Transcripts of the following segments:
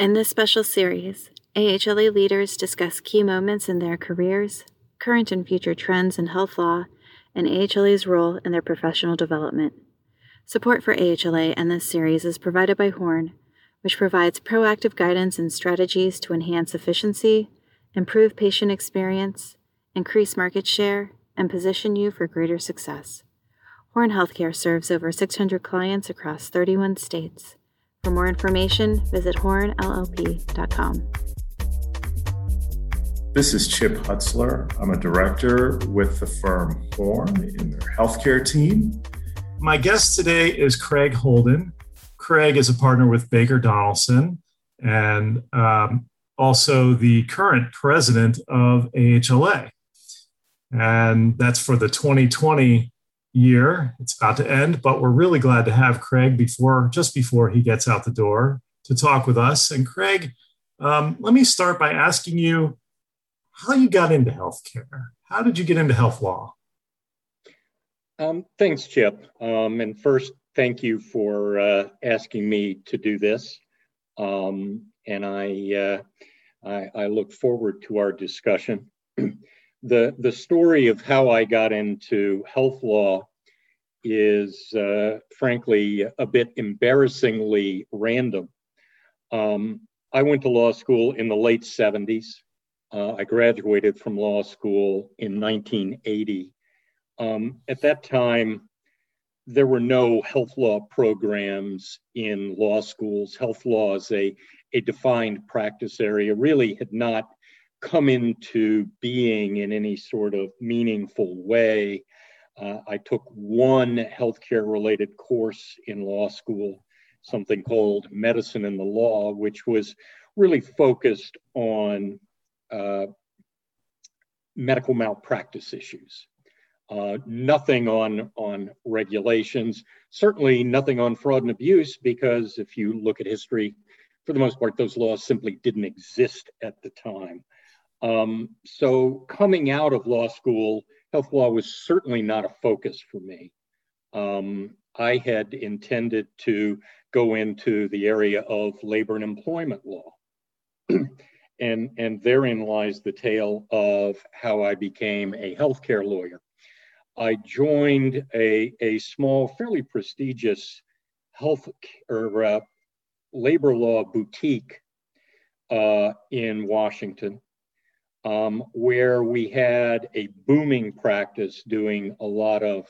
In this special series, AHLA leaders discuss key moments in their careers, current and future trends in health law, and AHLA's role in their professional development. Support for AHLA and this series is provided by Horn, which provides proactive guidance and strategies to enhance efficiency, improve patient experience, increase market share, and position you for greater success. Horn Healthcare serves over 600 clients across 31 states. For more information, visit hornllp.com. This is Chip Hutzler. I'm a director with the firm Horn in their healthcare team. My guest today is Craig Holden. Craig is a partner with Baker Donelson and also the current president of AHLA. And that's for the 2020 year. It's about to end, but we're really glad to have Craig before he gets out the door to talk with us. And Craig, let me start by asking you how you got into healthcare. How did you get into health law? Thanks, Chip. And first, thank you for asking me to do this. And I look forward to our discussion. The story of how I got into health law is, frankly, a bit embarrassingly random. I went to law school in the late 70s. I graduated from law school in 1980. At that time, there were no health law programs in law schools. Health law as a defined practice area really had not come into being in any sort of meaningful way. I took one healthcare-related course in law school, something called Medicine in the Law, which was really focused on medical malpractice issues. Nothing on regulations, certainly nothing on fraud and abuse, because if you look at history, for the most part, those laws simply didn't exist at the time. So coming out of law school, health law was certainly not a focus for me. I had intended to go into the area of labor and employment law. And therein lies the tale of how I became a healthcare lawyer. I joined a small, fairly prestigious health or labor law boutique in Washington, where we had a booming practice doing a lot of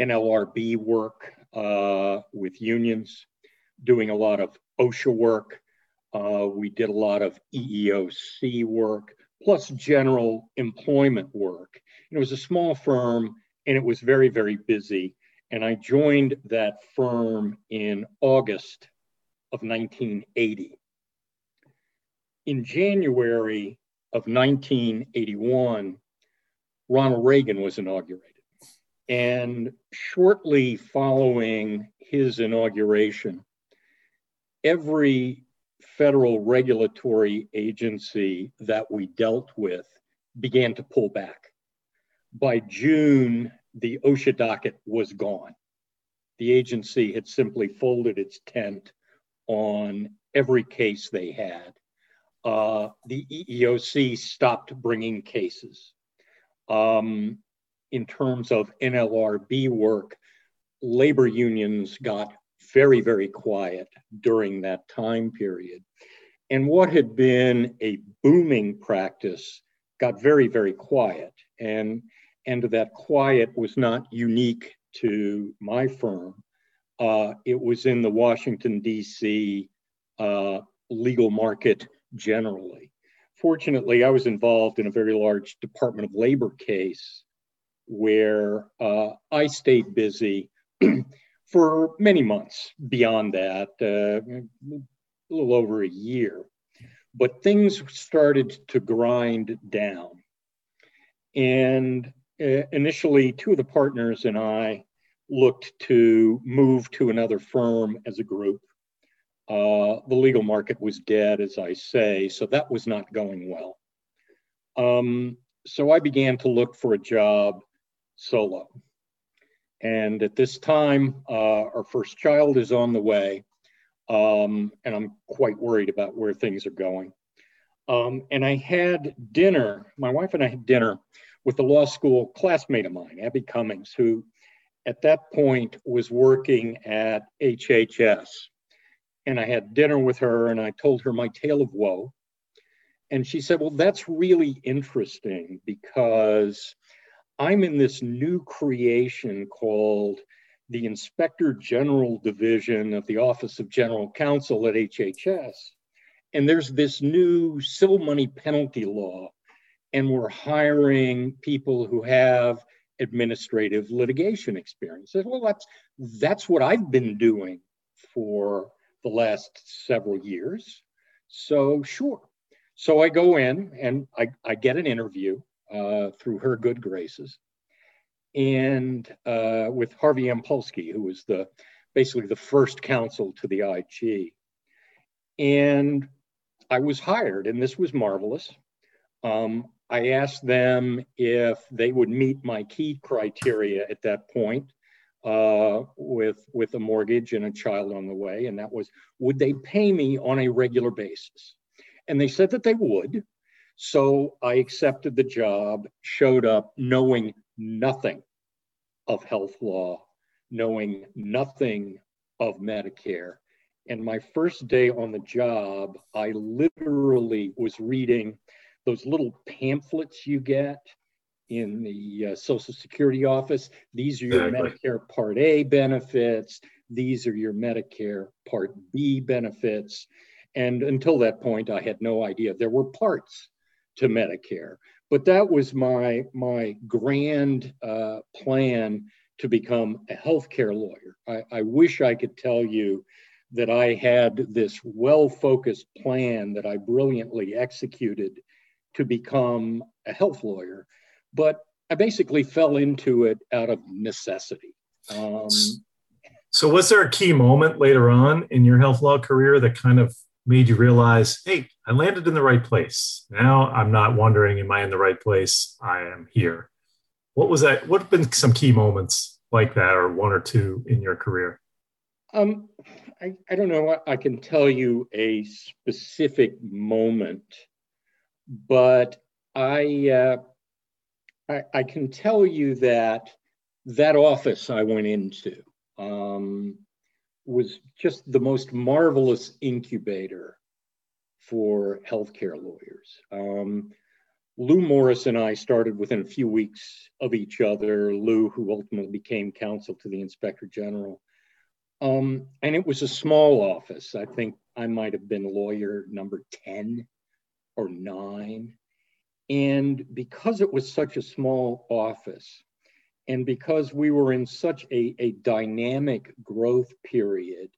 NLRB work with unions, doing a lot of OSHA work. We did a lot of EEOC work, plus general employment work. And it was a small firm, and it was very, very busy. And I joined that firm in August of 1980. In January of 1981, Ronald Reagan was inaugurated. And shortly following his inauguration, every federal regulatory agency that we dealt with began to pull back. By June, the OSHA docket was gone. The agency had simply folded its tent on every case they had. The EEOC stopped bringing cases. In terms of NLRB work, labor unions got very, very quiet during that time period. And what had been a booming practice got very, very quiet. And that quiet was not unique to my firm. It was in the Washington, D.C. Legal market generally. Fortunately, I was involved in a very large Department of Labor case where I stayed busy for many months beyond that, a little over a year. But things started to grind down. And initially, two of the partners and I looked to move to another firm as a group. The legal market was dead, as I say, so that was not going well. So I began to look for a job solo. And at this time, our first child is on the way. and I'm quite worried about where things are going. And I had dinner, my wife and I had dinner with a law school classmate of mine, Abby Cummings, who at that point was working at HHS. And I had dinner with her and I told her my tale of woe. And she said, well, that's really interesting because I'm in this new creation called the Inspector General Division of the Office of General Counsel at HHS. And there's this new civil money penalty law, and we're hiring people who have administrative litigation experience. I said, well, that's what I've been doing for the last several years. So sure. So I go in and I get an interview through her good graces, and with Harvey M. Polsky, who was basically the first counsel to the IG. And I was hired, and this was marvelous. I asked them if they would meet my key criteria at that point with a mortgage and a child on the way. And that was, would they pay me on a regular basis? And they said that they would. So I accepted the job, showed up knowing nothing of health law, knowing nothing of Medicare. And my first day on the job, I literally was reading those little pamphlets you get in the Social Security office. These are your Medicare Part A benefits. These are your Medicare Part B benefits. And until that point, I had no idea there were parts to Medicare. But that was my grand plan to become a healthcare lawyer. I wish I could tell you that I had this well-focused plan that I brilliantly executed to become a health lawyer, but I basically fell into it out of necessity. So was there a key moment later on in your health law career that kind of made you realize, hey, I landed in the right place. Now I'm not wondering, am I in the right place? I am here. What was that? What have been some key moments like that, or one or two in your career? I don't know. I can tell you a specific moment, but I can tell you that office I went into was just the most marvelous incubator for healthcare lawyers. Lou Morris and I started within a few weeks of each other. Lou, who ultimately became counsel to the Inspector General. And it was a small office. I think I might have been lawyer number 10 or 9. And because it was such a small office, and because we were in such a dynamic growth period,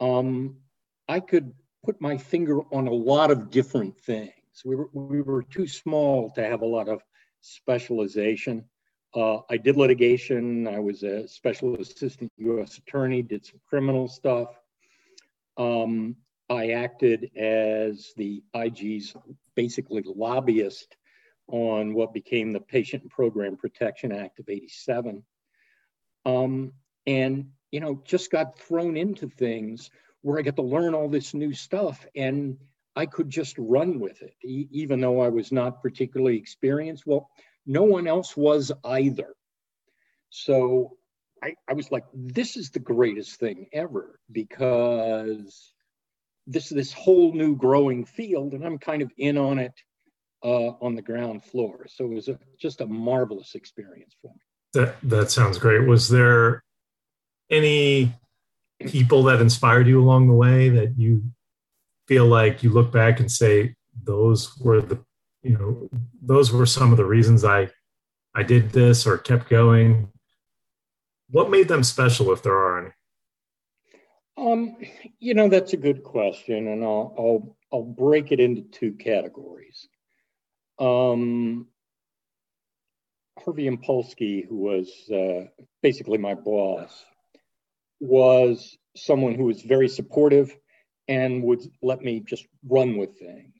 I could put my finger on a lot of different things. We were too small to have a lot of specialization. I did litigation. I was a special assistant U.S. attorney, did some criminal stuff. I acted as the IG's basically lobbyist on what became the Patient and Program Protection Act of 1987. And, you know, just got thrown into things where I got to learn all this new stuff, and I could just run with it, even though I was not particularly experienced. Well, no one else was either. So I was like, this is the greatest thing ever, because this is this whole new growing field, and I'm kind of in on it on the ground floor. So it was just a marvelous experience for me. That sounds great. Was there any people that inspired you along the way that you feel like you look back and say, those were some of the reasons I did this or kept going? What made them special, if there are any? That's a good question, and I'll break it into two categories. Harvey M. Polsky, who was basically my boss, was someone who was very supportive and would let me just run with things.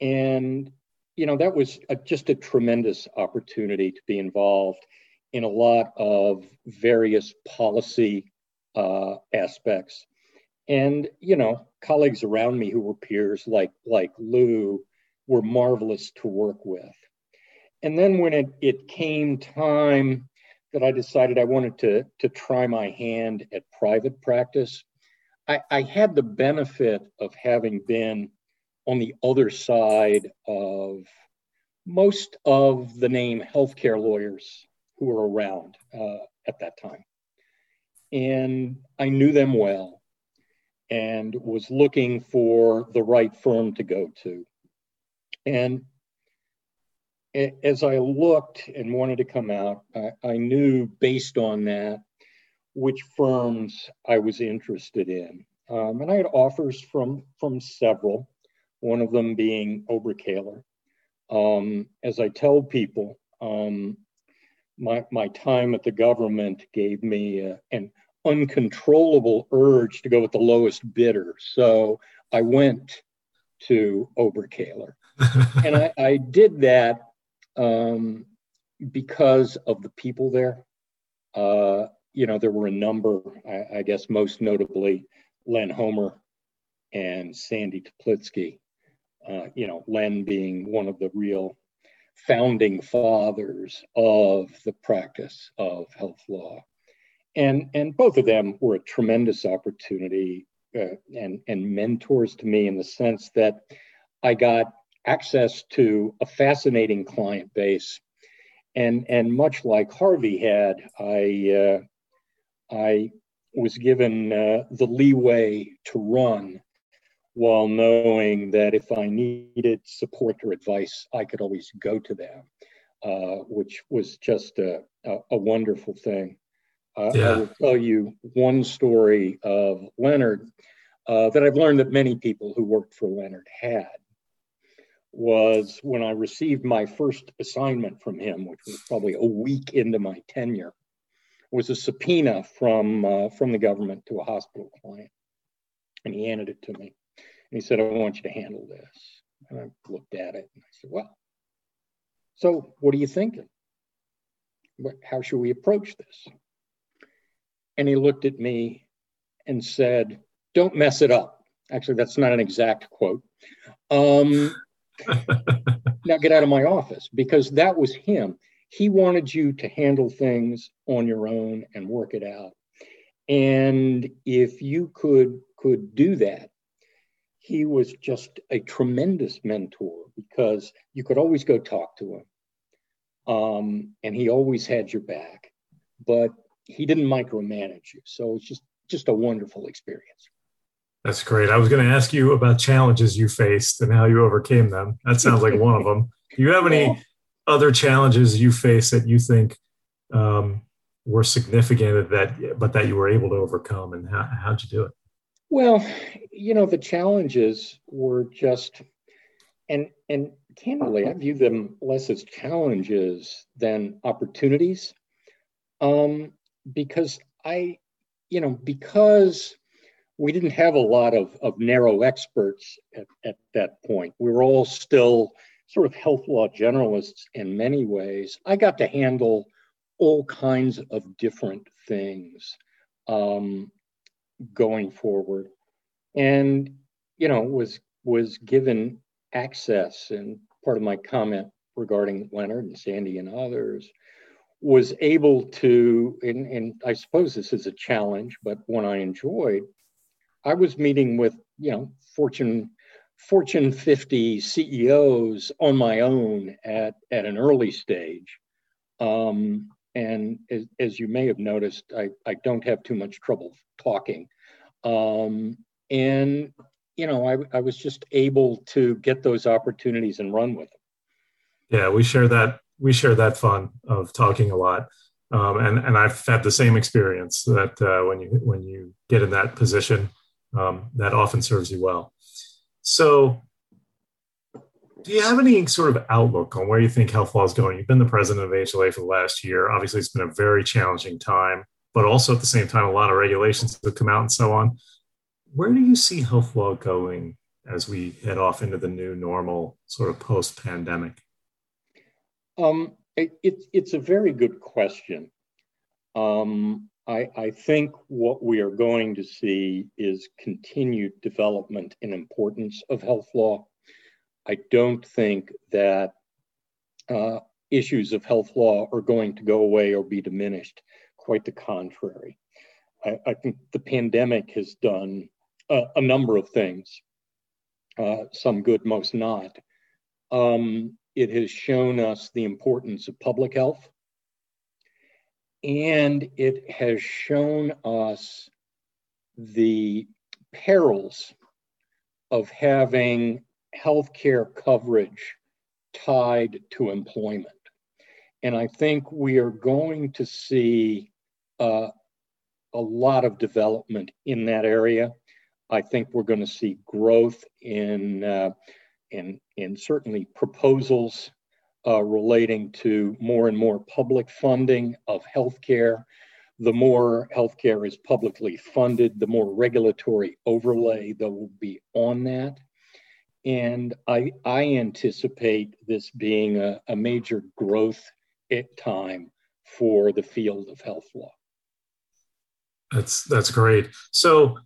And that was just a tremendous opportunity to be involved in a lot of various policy aspects. And, you know, colleagues around me who were peers like Lou were marvelous to work with. And then when it came time that I decided I wanted to try my hand at private practice, I had the benefit of having been on the other side of most of the name healthcare lawyers who were around at that time. And I knew them well and was looking for the right firm to go to. And as I looked and wanted to come out, I knew based on that which firms I was interested in. And I had offers from several, one of them being Oberkaler. As I tell people, my time at the government gave me an uncontrollable urge to go with the lowest bidder. So I went to Oberkaler. And I did that because of the people there. You know, there were a number, I guess most notably, Len Homer and Sandy Toplitsky. You know, Len being one of the real founding fathers of the practice of health law. And both of them were a tremendous opportunity and mentors to me in the sense that I got access to a fascinating client base. And much like Harvey had, I was given the leeway to run while knowing that if I needed support or advice, I could always go to them, which was just a wonderful thing. Yeah. I will tell you one story of Leonard that I've learned that many people who worked for Leonard had, was when I received my first assignment from him, which was probably a week into my tenure, was a subpoena from the government to a hospital client. And he handed it to me. And he said, I want you to handle this. And I looked at it and I said, well, so what are you thinking? How should we approach this? And he looked at me and said, don't mess it up. Actually, that's not an exact quote. Now get out of my office, because that was him. He wanted you to handle things on your own and work it out. And if you could do that, he was just a tremendous mentor, because you could always go talk to him. And he always had your back, but he didn't micromanage you. So it's just a wonderful experience. That's great. I was going to ask you about challenges you faced and how you overcame them. That sounds like one of them. Do you have any other challenges you faced that you think were significant, that you were able to overcome, and how'd you do it? Well, you know, the challenges were just, and candidly, I view them less as challenges than opportunities, because because we didn't have a lot of narrow experts at that point. We were all still sort of health law generalists in many ways. I got to handle all kinds of different things going forward, and you know, was given access. And part of my comment regarding Leonard and Sandy and others was able to, and I suppose this is a challenge, but one I enjoyed. I was meeting with, you know, Fortune 50 CEOs on my own at an early stage. And as you may have noticed, I don't have too much trouble talking. And, you know, I was just able to get those opportunities and run with them. Yeah, we share that fun of talking a lot. And I've had the same experience that when you get in that position, that often serves you well. So do you have any sort of outlook on where you think health law is going? You've been the president of AHLA for the last year. Obviously, it's been a very challenging time, but also at the same time, a lot of regulations have come out and so on. Where do you see health law going as we head off into the new normal, sort of post-pandemic? It's a very good question. I think what we are going to see is continued development in importance of health law. I don't think that issues of health law are going to go away or be diminished. Quite the contrary. I think the pandemic has done a number of things, some good, most not. It has shown us the importance of public health. And it has shown us the perils of having healthcare coverage tied to employment. And I think we are going to see a lot of development in that area. I think we're going to see growth in certainly proposals relating to more and more public funding of healthcare. The more healthcare is publicly funded, the more regulatory overlay there will be on that. And I anticipate this being a major growth at time for the field of health law. That's great. So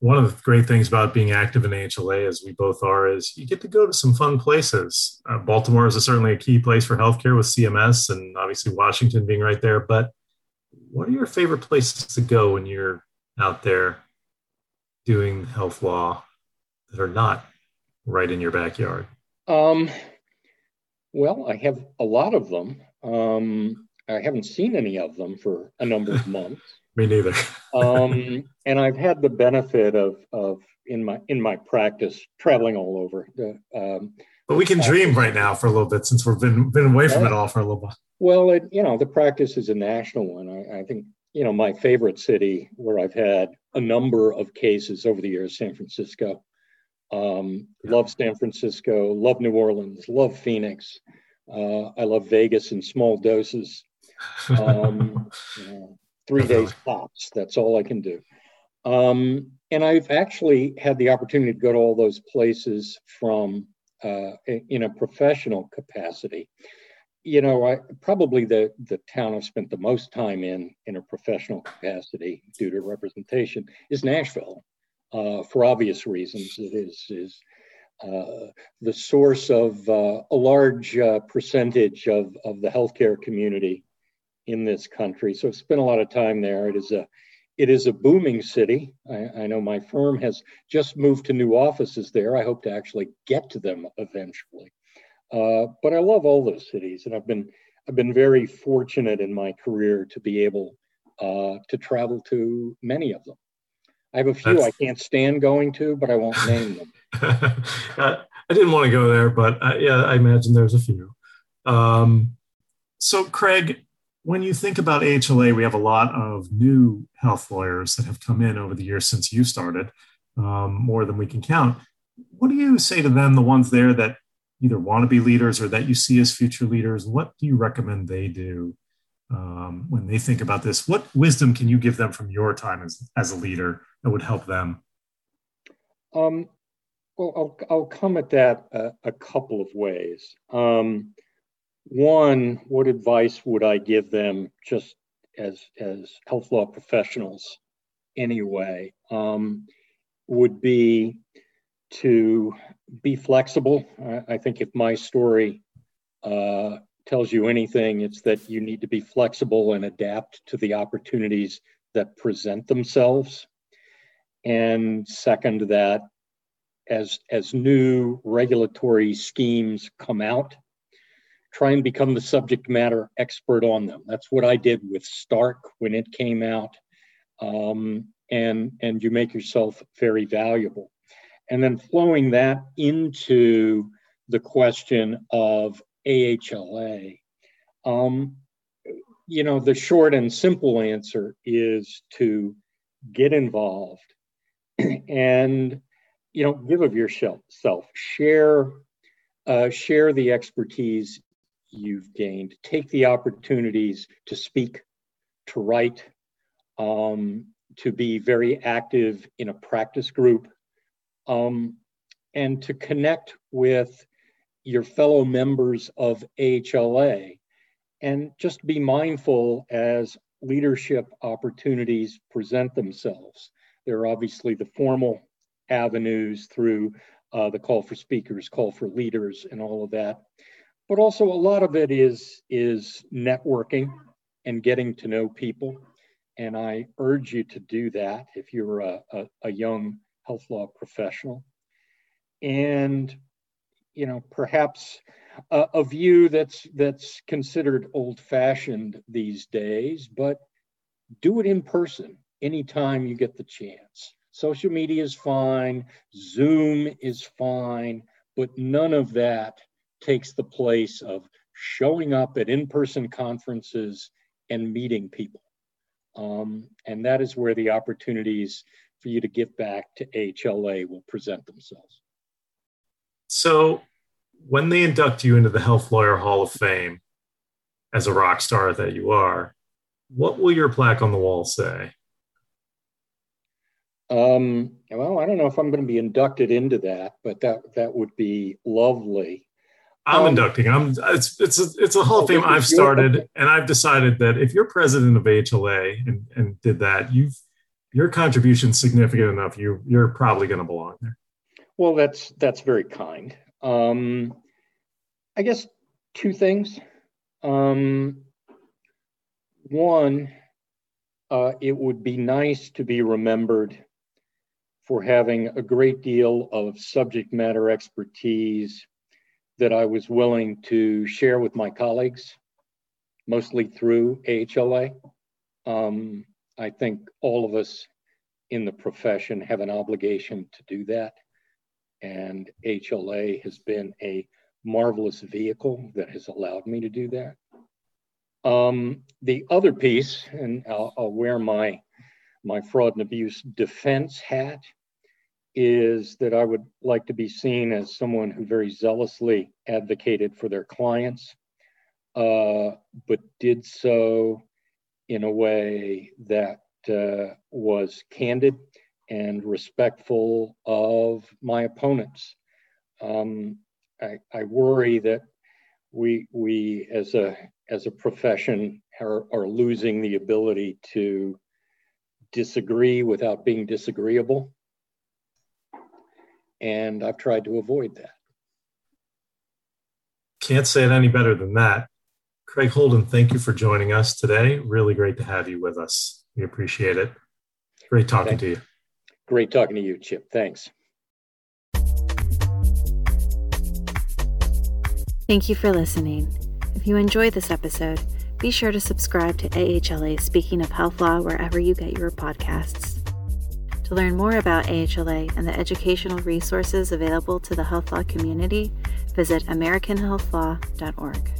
one of the great things about being active in AHLA, as we both are, is you get to go to some fun places. Baltimore is certainly a key place for healthcare with CMS, and obviously Washington being right there. But what are your favorite places to go when you're out there doing health law that are not right in your backyard? Well, I have a lot of them. I haven't seen any of them for a number of months. Me neither. And I've had the benefit of in my practice traveling all over. But we can dream right now for a little bit since we've been away from it all for a little while. Well, the practice is a national one. I think my favorite city where I've had a number of cases over the years, San Francisco. Love San Francisco. Love New Orleans. Love Phoenix. I love Vegas in small doses. 3 days tops. That's all I can do. And I've actually had the opportunity to go to all those places from in a professional capacity. Probably the town I've spent the most time in a professional capacity due to representation is Nashville. For obvious reasons, it is the source of a large percentage of the healthcare community in this country. So I've spent a lot of time there. It is a booming city. I know my firm has just moved to new offices there. I hope to actually get to them eventually. But I love all those cities, and I've been very fortunate in my career to be able to travel to many of them. I have a few I can't stand going to, but I won't name them. I didn't want to go there, but I imagine there's a few. So Craig, when you think about AHLA, we have a lot of new health lawyers that have come in over the years since you started, more than we can count. What do you say to them, the ones there that either want to be leaders or that you see as future leaders? What do you recommend they do when they think about this? What wisdom can you give them from your time as a leader that would help them? Well, I'll come at that a couple of ways. One, what advice would I give them just as health law professionals anyway, would be to be flexible. I think if my story tells you anything, it's that you need to be flexible and adapt to the opportunities that present themselves. And second to that, as new regulatory schemes come out, try and become the subject matter expert on them. That's what I did with Stark when it came out. And you make yourself very valuable. And then flowing that into the question of AHLA, the short and simple answer is to get involved and, give of yourself, share the expertise you've gained. Take the opportunities to speak, to write, to be very active in a practice group, and to connect with your fellow members of AHLA. And just be mindful as leadership opportunities present themselves. There are obviously the formal avenues through the call for speakers, call for leaders, and all of that. But also a lot of it is networking and getting to know people. And I urge you to do that if you're a young health law professional. And, you know, perhaps a view that's considered old-fashioned these days, but do it in person anytime you get the chance. Social media is fine, Zoom is fine, but none of that takes the place of showing up at in-person conferences and meeting people. And that is where the opportunities for you to give back to AHLA will present themselves. So when they induct you into the Health Lawyer Hall of Fame, as a rock star that you are, what will your plaque on the wall say? Well, I don't know if I'm going to be inducted into that, but that would be lovely. I'm inducting. It's a Hall of Fame I've started, and I've decided that if you're president of AHLA and did that, your contribution's significant enough. You're probably going to belong there. Well, that's very kind. I guess two things. One, it would be nice to be remembered for having a great deal of subject matter expertise that I was willing to share with my colleagues, mostly through AHLA. I think all of us in the profession have an obligation to do that. And AHLA has been a marvelous vehicle that has allowed me to do that. The other piece, and I'll wear my fraud and abuse defense hat, is that I would like to be seen as someone who very zealously advocated for their clients, but did so in a way that was candid and respectful of my opponents. I worry that we as a profession are losing the ability to disagree without being disagreeable. And I've tried to avoid that. Can't say it any better than that. Craig Holden, thank you for joining us today. Really great to have you with us. We appreciate it. Great talking to you. Great talking to you, Chip. Thanks. Thank you for listening. If you enjoyed this episode, be sure to subscribe to AHLA Speaking of Health Law wherever you get your podcasts. To learn more about AHLA and the educational resources available to the health law community, visit AmericanHealthLaw.org.